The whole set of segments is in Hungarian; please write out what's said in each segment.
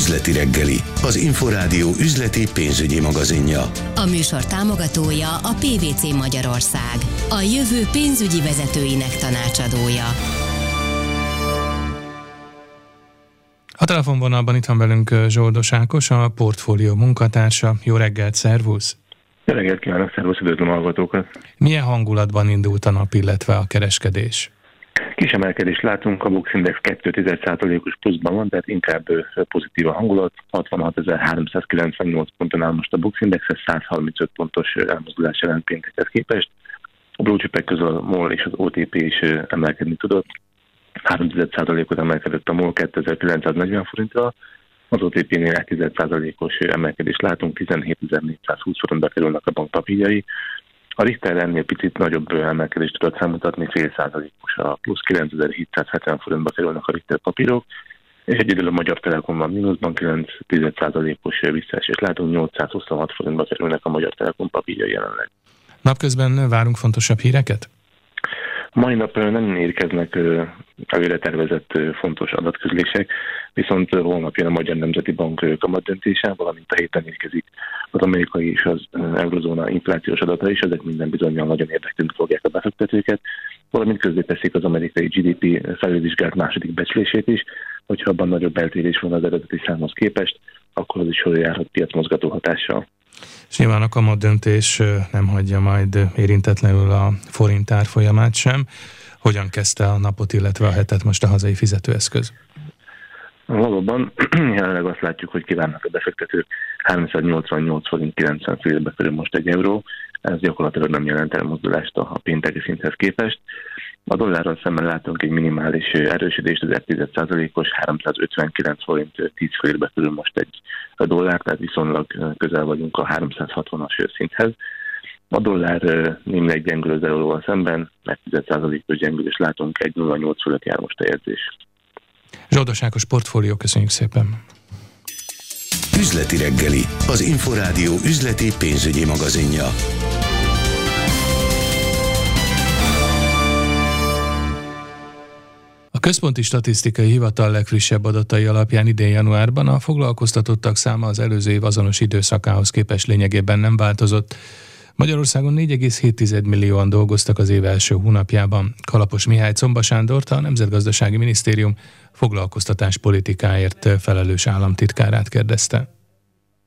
Üzleti reggeli, az Inforádió üzleti pénzügyi magazinja. A műsor támogatója a PwC Magyarország, a jövő pénzügyi vezetőinek tanácsadója. A telefonvonalban itt van velünk Zsoldos Ákos, a Portfólió munkatársa. Jó reggelt, szervusz! Jó reggelt kívánok, szervusz, üdvözlöm a hallgatókat! Milyen hangulatban indult a nap, illetve a kereskedés? Kis emelkedést látunk, a Bux Index 2,1%-os pluszban van, tehát inkább pozitív a hangulat. 66.398 ponton áll most a Bux Index, ez 135 pontos elmozdulás jelent péntekhez képest. A blue chipek közül a MOL és az OTP is emelkedni tudott. 3,1%-ot emelkedett a MOL 2.940 forintra, az OTP-nél 1,1%-os emelkedést látunk, 17.420 forintra kerülnek a bankpapírjai. A Richternél picit nagyobb emelkedést tudott felmutatni, 0,5%-os a plusz, 9.770 forintba kerülnek a Richter papírok, és egyedül a Magyar Telekomban mínuszban 9,1%-os visszaesést látunk, 826 forintba kerülnek a Magyar Telekom papírjai jelenleg. Napközben várunk fontosabb híreket? Mai nap nem érkeznek előre tervezett fontos adatközlések, viszont holnap jön a Magyar Nemzeti Bank kamatdöntése, valamint a héten érkezik az amerikai és az eurozóna inflációs adata is, ezek minden bizonnyal nagyon érdeklődni fogják a befektetőket, valamint közzéteszik az amerikai GDP felülvizsgált második becslését is, hogyha abban nagyobb eltérés van az eredeti számhoz képest, akkor az is járhat piacmozgató hatással. És nyilván a kamatdöntés nem hagyja majd érintetlenül a forint árfolyamát sem. Hogyan kezdte a napot, illetve a hetet most a hazai fizetőeszköz? Valóban jelenleg azt látjuk, hogy kívánnak a befektetők, 388 forint 90 félbe körül most egy euró. Ez gyakorlatilag nem jelent elmozdulást a pénteki szinthez képest. A dollárral szemben látunk egy minimális erősödést, az 1,1%-os 359 forint 10 félbe körül most egy dollár, tehát viszonylag közel vagyunk a 360-as szinthez. A dollár némileg gyengül az euróval szemben, mert 1,1%-os gyengülést látunk, 1,08 fölött jár most a jegyzés. Zsoldos Ákos, Portfólió, köszönjük szépen! Üzleti reggeli, az Inforádió üzleti pénzügyi magazinja. A Központi Statisztikai Hivatal legfrissebb adatai alapján idén januárban a foglalkoztatottak száma az előző év azonos időszakához képest lényegében nem változott. Magyarországon 4,7 millióan dolgoztak az év első hónapjában. Kalapos Mihály Csomba Sándort, a Nemzetgazdasági Minisztérium foglalkoztatáspolitikáért felelős államtitkárát kérdezte.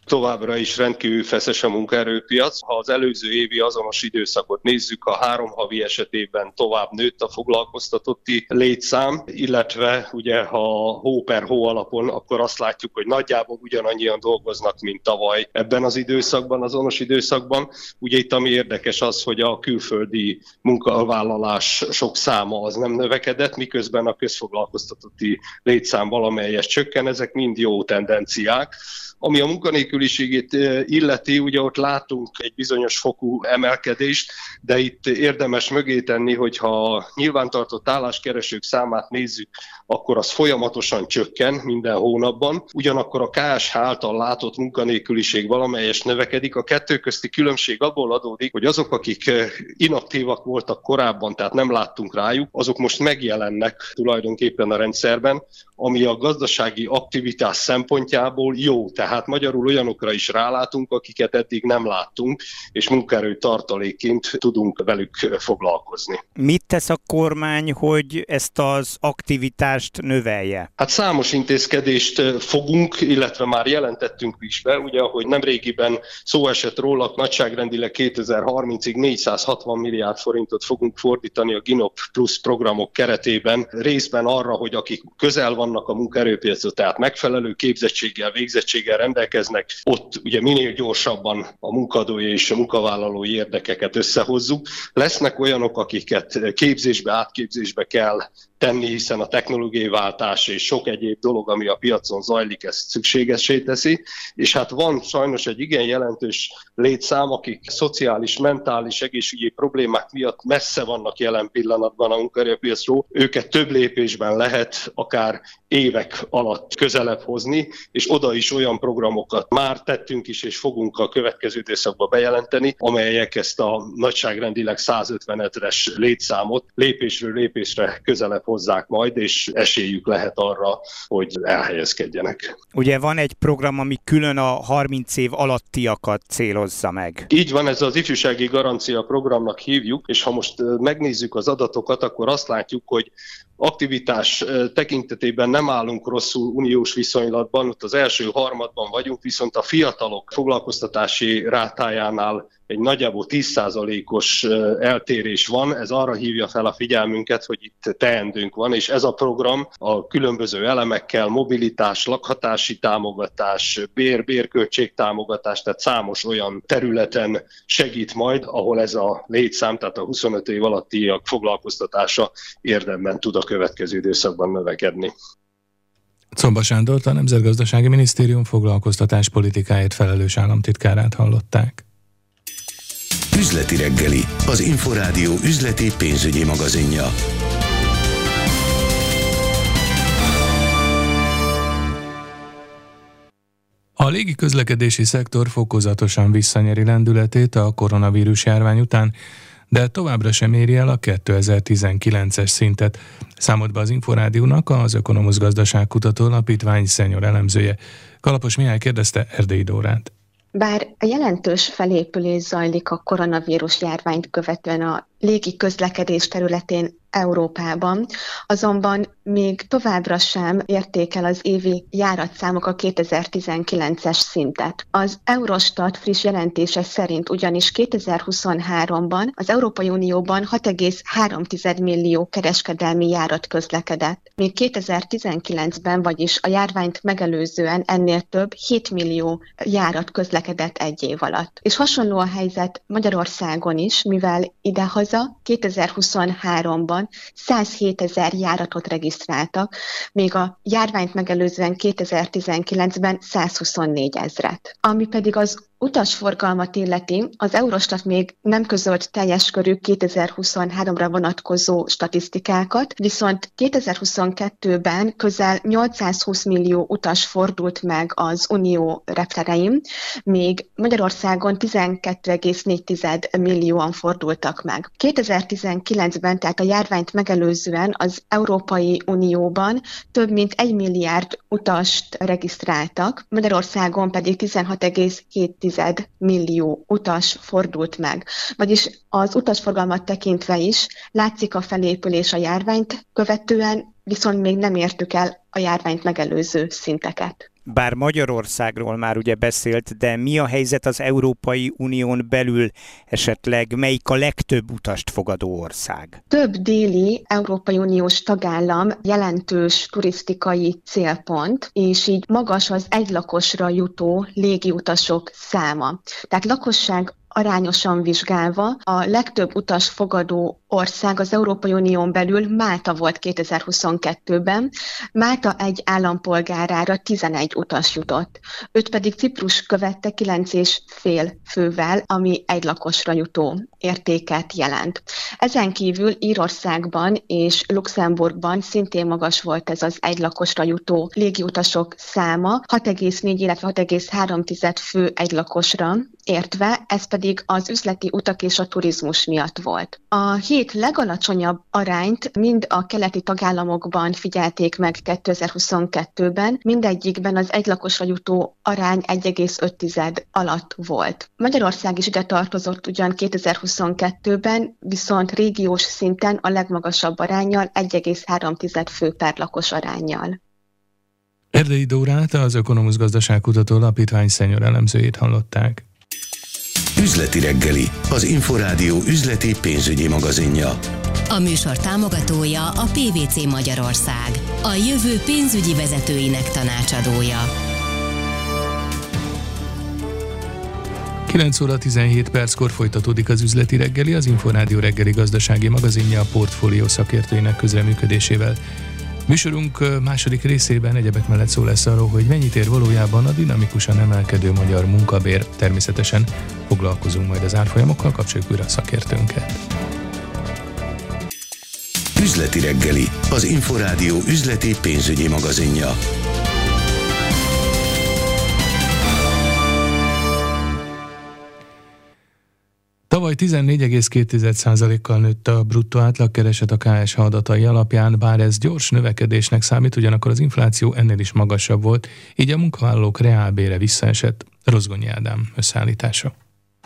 Továbbra is rendkívül feszes a munkaerőpiac. Ha az előző évi azonos időszakot nézzük, a 3 havi esetében tovább nőtt a foglalkoztatotti létszám, illetve ugye ha hó per hó alapon, akkor azt látjuk, hogy nagyjából ugyanannyian dolgoznak, mint tavaly ebben az időszakban, azonos időszakban. Ugye itt ami érdekes az, hogy a külföldi munkavállalás sok száma az nem növekedett, miközben a közfoglalkoztatotti létszám valamelyest csökken, ezek mind jó tendenciák. Ami a munkanélküliségét illeti, ugye ott látunk egy bizonyos fokú emelkedést, de itt érdemes mögé tenni, hogyha nyilvántartott álláskeresők számát nézzük, akkor az folyamatosan csökken minden hónapban. Ugyanakkor a KSH által látott munkanélküliség valamelyest növekedik. A kettő közti különbség abból adódik, hogy azok, akik inaktívak voltak korábban, tehát nem láttunk rájuk, azok most megjelennek tulajdonképpen a rendszerben, ami a gazdasági aktivitás szempontjából jó. Tehát magyarul olyanokra is rálátunk, akiket eddig nem láttunk, és munkaerő tartalékként tudunk velük foglalkozni. Mit tesz a kormány, hogy ezt az aktivitást növelje? Hát számos intézkedést fogunk, illetve már jelentettünk is be, ugye, ahogy nemrégiben szó esett róla, nagyságrendileg 2030-ig 460 milliárd forintot fogunk fordítani a GINOP plusz programok keretében, részben arra, hogy akik közel vannak a munkaerőpiacon, tehát megfelelő képzettséggel, végzettséggel rendelkeznek, ott ugye minél gyorsabban a munkadói és a munkavállalói érdekeket összehozzuk. Lesznek olyanok, akiket képzésbe, átképzésbe kell tenni, hiszen a technológiai váltás és sok egyéb dolog, ami a piacon zajlik, ezt szükségessé teszi, és hát van sajnos egy igen jelentős létszám, akik szociális, mentális, egészségügyi problémák miatt messze vannak jelen pillanatban a munkaerőpiacról, őket több lépésben lehet akár évek alatt közelebb hozni, és oda is olyan programokat már tettünk is, és fogunk a következő időszakban bejelenteni, amelyek ezt a nagyságrendileg 150 000-es létszámot lépésről lépésre közelebb hozzák majd, és esélyük lehet arra, hogy elhelyezkedjenek. Ugye van egy program, ami külön a 30 év alattiakat célozza meg. Így van, ez az ifjúsági garancia programnak hívjuk, és ha most megnézzük az adatokat, akkor azt látjuk, hogy aktivitás tekintetében nem állunk rosszul uniós viszonylatban, ott az első harmadban vagyunk, viszont a fiatalok foglalkoztatási rátájánál egy nagyjából 10%-os eltérés van, ez arra hívja fel a figyelmünket, hogy itt teendőnk van, és ez a program a különböző elemekkel, mobilitás, lakhatási támogatás, bérköltségtámogatás, tehát számos olyan területen segít majd, ahol ez a létszám, tehát a 25 év alattiak foglalkoztatása érdemben tud a következő időszakban növekedni. Csomba Sándort, a Nemzetgazdasági Minisztérium foglalkoztatás politikáért felelős államtitkárát hallották. Üzleti reggeli, az Inforádió üzleti pénzügyi magazinja. A légiközlekedési szektor fokozatosan visszanyeri lendületét a koronavírus járvány után, de továbbra sem éri el a 2019-es szintet. Számolt be az Inforádiónak az Ökonomusz Gazdaság Kutatóllapítvány senior elemzője. Kalapos Mihály kérdezte Erdély Dórát. Bár a jelentős felépülés zajlik a koronavírus járványt követően a légi közlekedés területén Európában, azonban még továbbra sem érték el az évi járatszámok a 2019-es szintet. Az Eurostat friss jelentése szerint ugyanis 2023-ban az Európai Unióban 6,3 millió kereskedelmi járat közlekedett, míg 2019-ben, vagyis a járványt megelőzően ennél több 7 millió járat közlekedett egy év alatt. És hasonló a helyzet Magyarországon is, mivel idehaza 2023-ban 107 000 járatot regisztráltak, még a járványt megelőzően 2019-ben 124 000-et. Ami pedig az utasforgalmat illeti, az Eurostat még nem közölt teljes körű 2023-ra vonatkozó statisztikákat, viszont 2022-ben közel 820 millió utas fordult meg az unió repterein, még Magyarországon 12,4 millióan fordultak meg. 2019-ben, tehát a járványt megelőzően az Európai Unióban több mint 1 milliárd utast regisztráltak, Magyarországon pedig 16,7 millió utas fordult meg. Vagyis az utasforgalmat tekintve is látszik a felépülés a járványt követően, viszont még nem értük el a járványt megelőző szinteket. Bár Magyarországról már ugye beszélt, de mi a helyzet az Európai Unión belül, esetleg melyik a legtöbb utast fogadó ország? Több déli Európai Uniós tagállam jelentős turisztikai célpont, és így magas az egy lakosra jutó légiutasok száma. Tehát lakosság arányosan vizsgálva a legtöbb utas fogadó ország az Európai Unión belül Málta volt 2022-ben. Málta egy állampolgárára 11 utas jutott. Őt pedig Ciprus követte 9,5 fővel, ami egy lakosra jutó értéket jelent. Ezen kívül Írországban és Luxemburgban szintén magas volt ez az egy lakosra jutó légiutasok száma, 6,4, illetve 6,3 fő egy lakosra értve, ez pedig az üzleti utak és a turizmus miatt volt. A 7 legalacsonyabb arányt mind a keleti tagállamokban figyelték meg 2022-ben, mindegyikben az egy lakosra jutó arány 1,5 alatt volt. Magyarország is ide tartozott ugyan 2022-ben, viszont régiós szinten a legmagasabb aránnyal, 1,3 fő per lakos aránnyal. Erdély Dórát, az Ökonomusz Gazdaság Kutatóllapítvány senior elemzőjét hallották. Üzleti reggeli, az Inforádió üzleti pénzügyi magazinja. A műsor támogatója a PwC Magyarország, a jövő pénzügyi vezetőinek tanácsadója. 9 óra 17 perckor folytatódik az üzleti reggeli, az Inforádió reggeli gazdasági magazinja a portfólió szakértőinek közreműködésével. Műsorunk második részében egyebek mellett szó lesz arról, hogy mennyit ér valójában a dinamikusan emelkedő magyar munkabér. Természetesen foglalkozunk majd az árfolyamokkal, kapcsoljuk újra a szakértőnket. Üzleti reggeli, az Inforádió üzleti pénzügyi magazinja. Tavaly 14,2%-kal nőtt a bruttó átlagkereset a KSH adatai alapján, bár ez gyors növekedésnek számít, ugyanakkor az infláció ennél is magasabb volt, így a munkavállalók reálbére visszaesett. Rozgonyi Ádám összeállítása.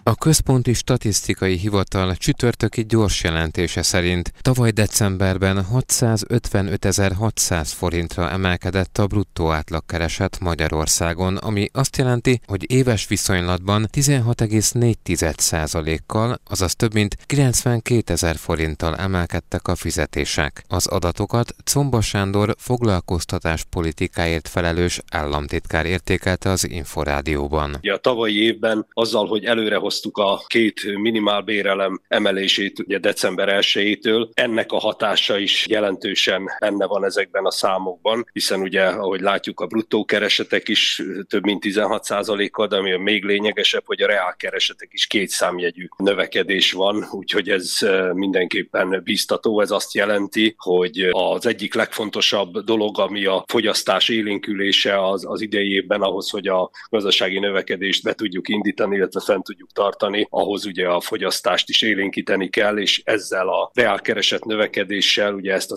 A Központi Statisztikai Hivatal csütörtöki gyors jelentése szerint tavaly decemberben 655.600 forintra emelkedett a bruttó átlagkereset Magyarországon, ami azt jelenti, hogy éves viszonylatban 16,4%-kal, azaz több mint 92.000 forinttal emelkedtek a fizetések. Az adatokat Csomba Sándor foglalkoztatáspolitikáért felelős államtitkár értékelte az Inforádióban. A tavalyi évben azzal, hogy előrehoztuk a két minimálbérelem emelését ugye december 1-től. Ennek a hatása is jelentősen benne van ezekben a számokban, hiszen ugye, ahogy látjuk, a bruttó keresetek is több mint 16%-kal, de ami még lényegesebb, hogy a reál keresetek is kétszámjegyű növekedés van, úgyhogy ez mindenképpen bíztató. Ez azt jelenti, hogy az egyik legfontosabb dolog, ami a fogyasztás élénkülése az idei évben ahhoz, hogy a gazdasági növekedést be tudjuk indítani, illetve fent tudjuk tartani, ahhoz ugye a fogyasztást is élénkíteni kell, és ezzel a reálkeresett növekedéssel ugye ehhez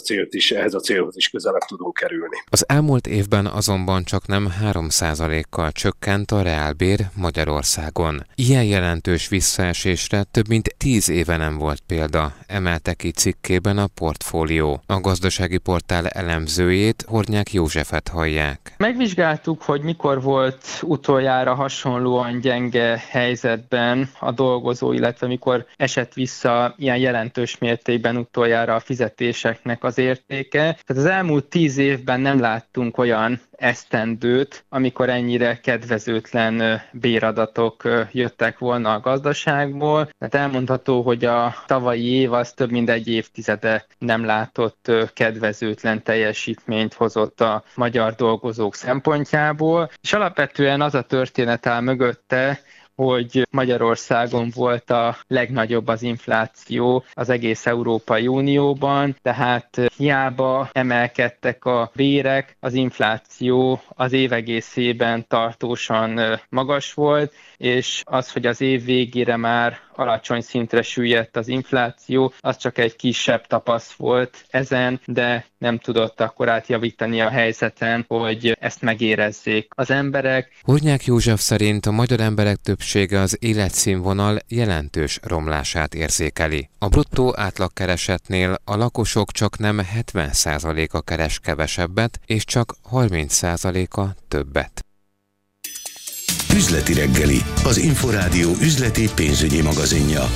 a célhoz is közelebb tudunk kerülni. Az elmúlt évben azonban csaknem 3%-kal csökkent a reálbér Magyarországon. Ilyen jelentős visszaesésre több mint 10 éve nem volt példa, emelte ki cikkében a Portfólió. A gazdasági portál elemzőjét, Hornyák Józsefet hallják. Megvizsgáltuk, hogy mikor volt utoljára hasonlóan gyenge helyzetben a dolgozó, illetve mikor esett vissza ilyen jelentős mértékben utoljára a fizetéseknek az értéke. Tehát az elmúlt 10 évben nem láttunk olyan esztendőt, amikor ennyire kedvezőtlen béradatok jöttek volna a gazdaságból. Tehát elmondható, hogy a tavalyi év az több mint egy évtizede nem látott kedvezőtlen teljesítményt hozott a magyar dolgozók szempontjából. És alapvetően az a történet áll mögötte, hogy Magyarországon volt a legnagyobb az infláció az egész Európai Unióban, tehát hiába emelkedtek a bérek, az infláció az év egészében tartósan magas volt, és az, hogy az év végére már alacsony szintre süllyedt az infláció, az csak egy kisebb tapasz volt ezen, de nem tudott akkor átjavítani a helyzeten, hogy ezt megérezzék az emberek. Hornyák József szerint a magyar emberek többsége az életszínvonal jelentős romlását érzékeli. A bruttó átlagkeresetnél a lakosok csaknem 70%-a keres kevesebbet, és csak 30%-a többet. Üzleti reggeli, az Inforádió üzleti pénzügyi magazinja.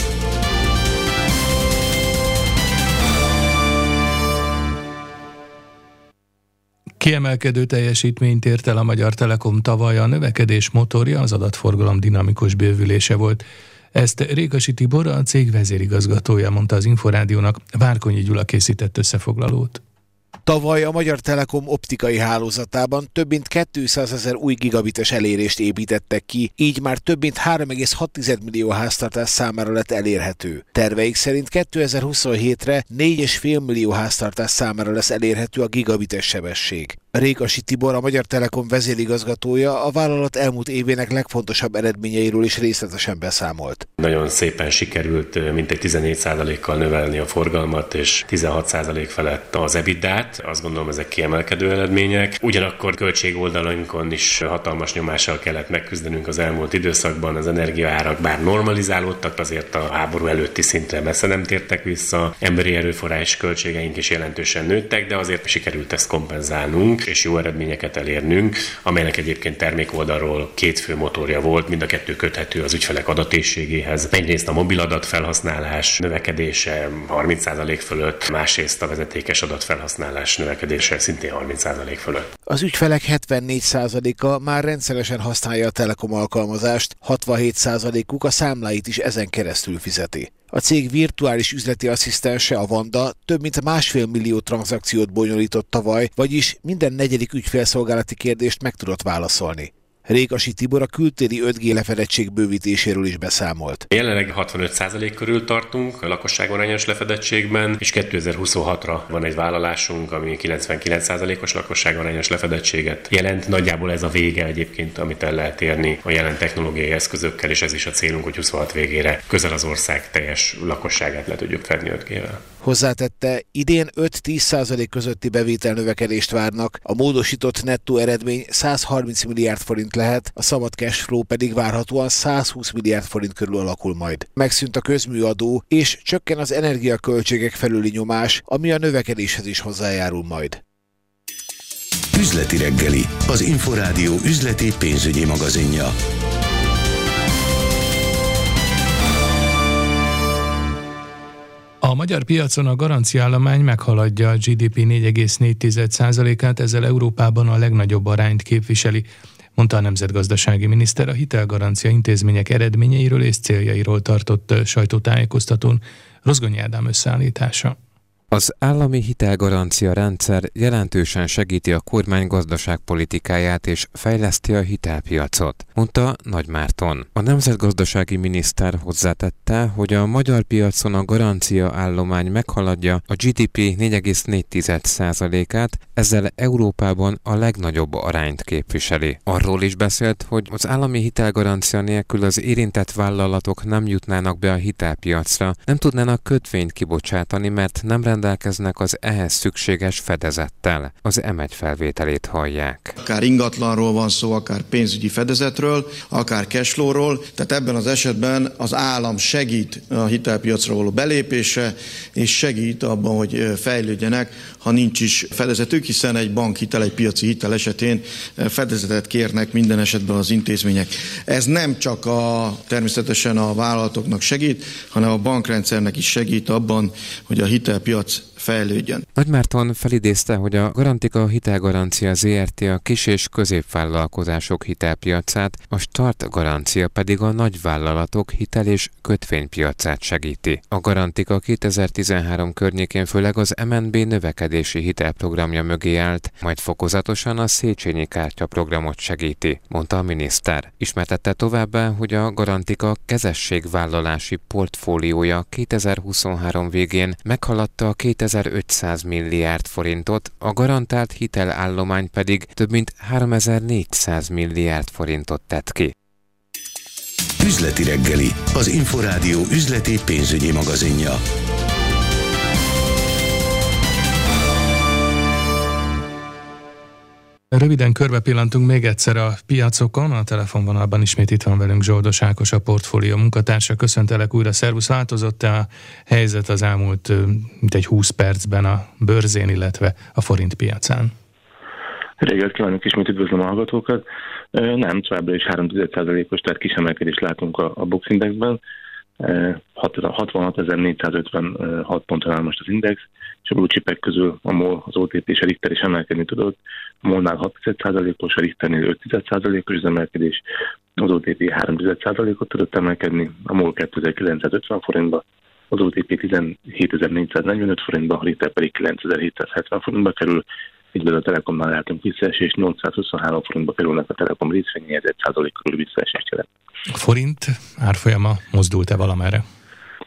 Kiemelkedő teljesítményt ért el a Magyar Telekom tavaly, a növekedés motorja az adatforgalom dinamikus bővülése volt. Ezt Rékasi Tibor, a cég vezérigazgatója mondta az Inforádiónak, Várkonyi Gyula készített összefoglalót. Tavaly a Magyar Telekom optikai hálózatában több mint 200.000 új gigabites elérést építettek ki, így már több mint 3,6 millió háztartás számára lett elérhető. Terveik szerint 2027-re 4,5 millió háztartás számára lesz elérhető a gigabites sebesség. Rékasi Tibor, a Magyar Telekom vezérigazgatója a vállalat elmúlt évének legfontosabb eredményeiről is részletesen beszámolt. Nagyon szépen sikerült mintegy 14%-kal növelni a forgalmat, és 16% felett az EBITDA-t. Azt gondolom, ezek kiemelkedő eredmények. Ugyanakkor költségoldalainkon is hatalmas nyomással kellett megküzdenünk az elmúlt időszakban. Az energiaárak bár normalizálódtak, azért a háború előtti szintre messze nem tértek vissza. Emberi erőforrás költségeink is jelentősen nőttek, de azért sikerült ezt kompenzálnunk, és jó eredményeket elérnünk, amelynek egyébként termékoldalról két fő motorja volt, mind a kettő köthető az ügyfelek adatésségéhez. Egyrészt a mobil adatfelhasználás növekedése 30% fölött, másrészt a vezetékes adatfelhasználás növekedése szintén 30% fölött. Az ügyfelek 74%-a már rendszeresen használja a Telekom alkalmazást, 67%-uk a számláit is ezen keresztül fizeti. A cég virtuális üzleti asszisztense, a Vanda, több mint 1,5 millió tranzakciót bonyolított tavaly, vagyis minden negyedik ügyfélszolgálati kérdést meg tudott válaszolni. Rékasi Tibor a kültéri 5G lefedettség bővítéséről is beszámolt. Jelenleg 65% körül tartunk a lakosságorányos lefedettségben, és 2026-ra van egy vállalásunk, ami 99%-os lakosságorányos lefedettséget jelent. Nagyjából ez a vége egyébként, amit el lehet érni a jelen technológiai eszközökkel, és ez is a célunk, hogy 26 végére közel az ország teljes lakosságát le tudjuk fedni 5G-vel. Hozzátette, idén 5-10% közötti bevételnövekedést várnak, a módosított nettó eredmény 130 milliárd forint lehet, a szabad cash flow pedig várhatóan 120 milliárd forint körül alakul majd. Megszűnt a közműadó, és csökken az energiaköltségek felüli nyomás, ami a növekedéshez is hozzájárul majd. Üzleti reggeli, az Inforádió üzleti pénzügyi magazinja. A magyar piacon a garanciaállomány meghaladja a GDP 4,4%-át, ezzel Európában a legnagyobb arányt képviseli, mondta a nemzetgazdasági miniszter a hitelgarancia intézmények eredményeiről és céljairól tartott sajtótájékoztatón. Rozgonyi Ádám összeállítása. Az állami hitelgarancia rendszer jelentősen segíti a kormány gazdaságpolitikáját és fejleszti a hitelpiacot, mondta Nagy Márton. A nemzetgazdasági miniszter hozzátette, hogy a magyar piacon a garancia állomány meghaladja a GDP 4,4%-át, ezzel Európában a legnagyobb arányt képviseli. Arról is beszélt, hogy az állami hitelgarancia nélkül az érintett vállalatok nem jutnának be a hitelpiacra, nem tudnának kötvényt kibocsátani, mert nem rendelkeznek az ehhez szükséges fedezettel. Az M1 felvételét hallják. Akár ingatlanról van szó, akár pénzügyi fedezetről, akár cashflowról, tehát ebben az esetben az állam segít a hitelpiacra való belépése, és segít abban, hogy fejlődjenek, ha nincs is fedezetük, hiszen egy bankhitel, egy piaci hitel esetén fedezetet kérnek minden esetben az intézmények. Ez nem csak természetesen a vállalatoknak segít, hanem a bankrendszernek is segít abban, hogy a hitelpiac fejlődjön. Nagy Márton felidézte, hogy a Garantiqa Hitelgarancia Zrt. A kis- és középvállalkozások hitelpiacát, a Start garancia pedig a nagyvállalatok hitel- és kötvénypiacát segíti. A Garantiqa 2013 környékén főleg az MNB növekedési hitelprogramja mögé állt, majd fokozatosan a Széchenyi kártya programot segíti, mondta a miniszter. Ismertette továbbá, hogy a Garantiqa kezességvállalási portfóliója 2023 végén meghaladta a 2500 milliárd forintot, a garantált hitelállomány pedig több mint 3400 milliárd forintot tett ki. Üzleti reggeli, az Inforádió üzleti pénzügyi magazinja. Röviden körbepillantunk még egyszer a piacokon, a telefonvonalban ismét itt van velünk Zsoldos Ákos, a portfólió munkatársa. Köszöntelek újra, szervusz! Változott-e a helyzet az elmúlt mintegy 20 percben a börzén, illetve a forint piacán? Reggelt kívánok, ismét üdvözlöm a hallgatókat. Nem, továbbra is 3,5%-os, tehát kis emelkedést látunk a Bux indexben. 66.456 ponton áll most az index, és a blue chipek közül a MOL, az OTP és a Richter is emelkedni tudott. A MOL-nál 6%-os, a Richternél 5%-os az emelkedés, az OTP 3%-ot tudott emelkedni, a MOL 2950 forintba, az OTP 17.445 forintba, a Richter pedig 9.770 forintba kerül, egyben a Telekomnál látunk visszaesést, 823 forintba kerülnek a Telekom részvényei, ez 1% körül visszaesést jelent. A forint árfolyama mozdult-e valamerre?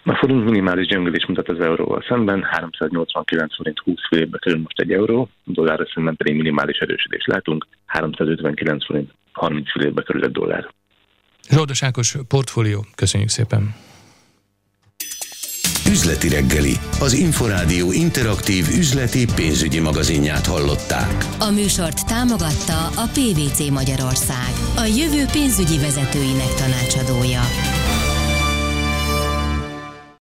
A forint minimális gyengülés mutat az euróval szemben, 389 forint 20 fillérbe kerül most egy euró, dollárra szemben pedig minimális erősödést látunk, 359 forint 30 fillérbe kerül egy dollár. Zsoldos Ákos, portfólió, köszönjük szépen! Üzleti reggeli, az Inforádió interaktív üzleti pénzügyi magazinját hallották. A műsort támogatta a PwC Magyarország, a jövő pénzügyi vezetőinek tanácsadója.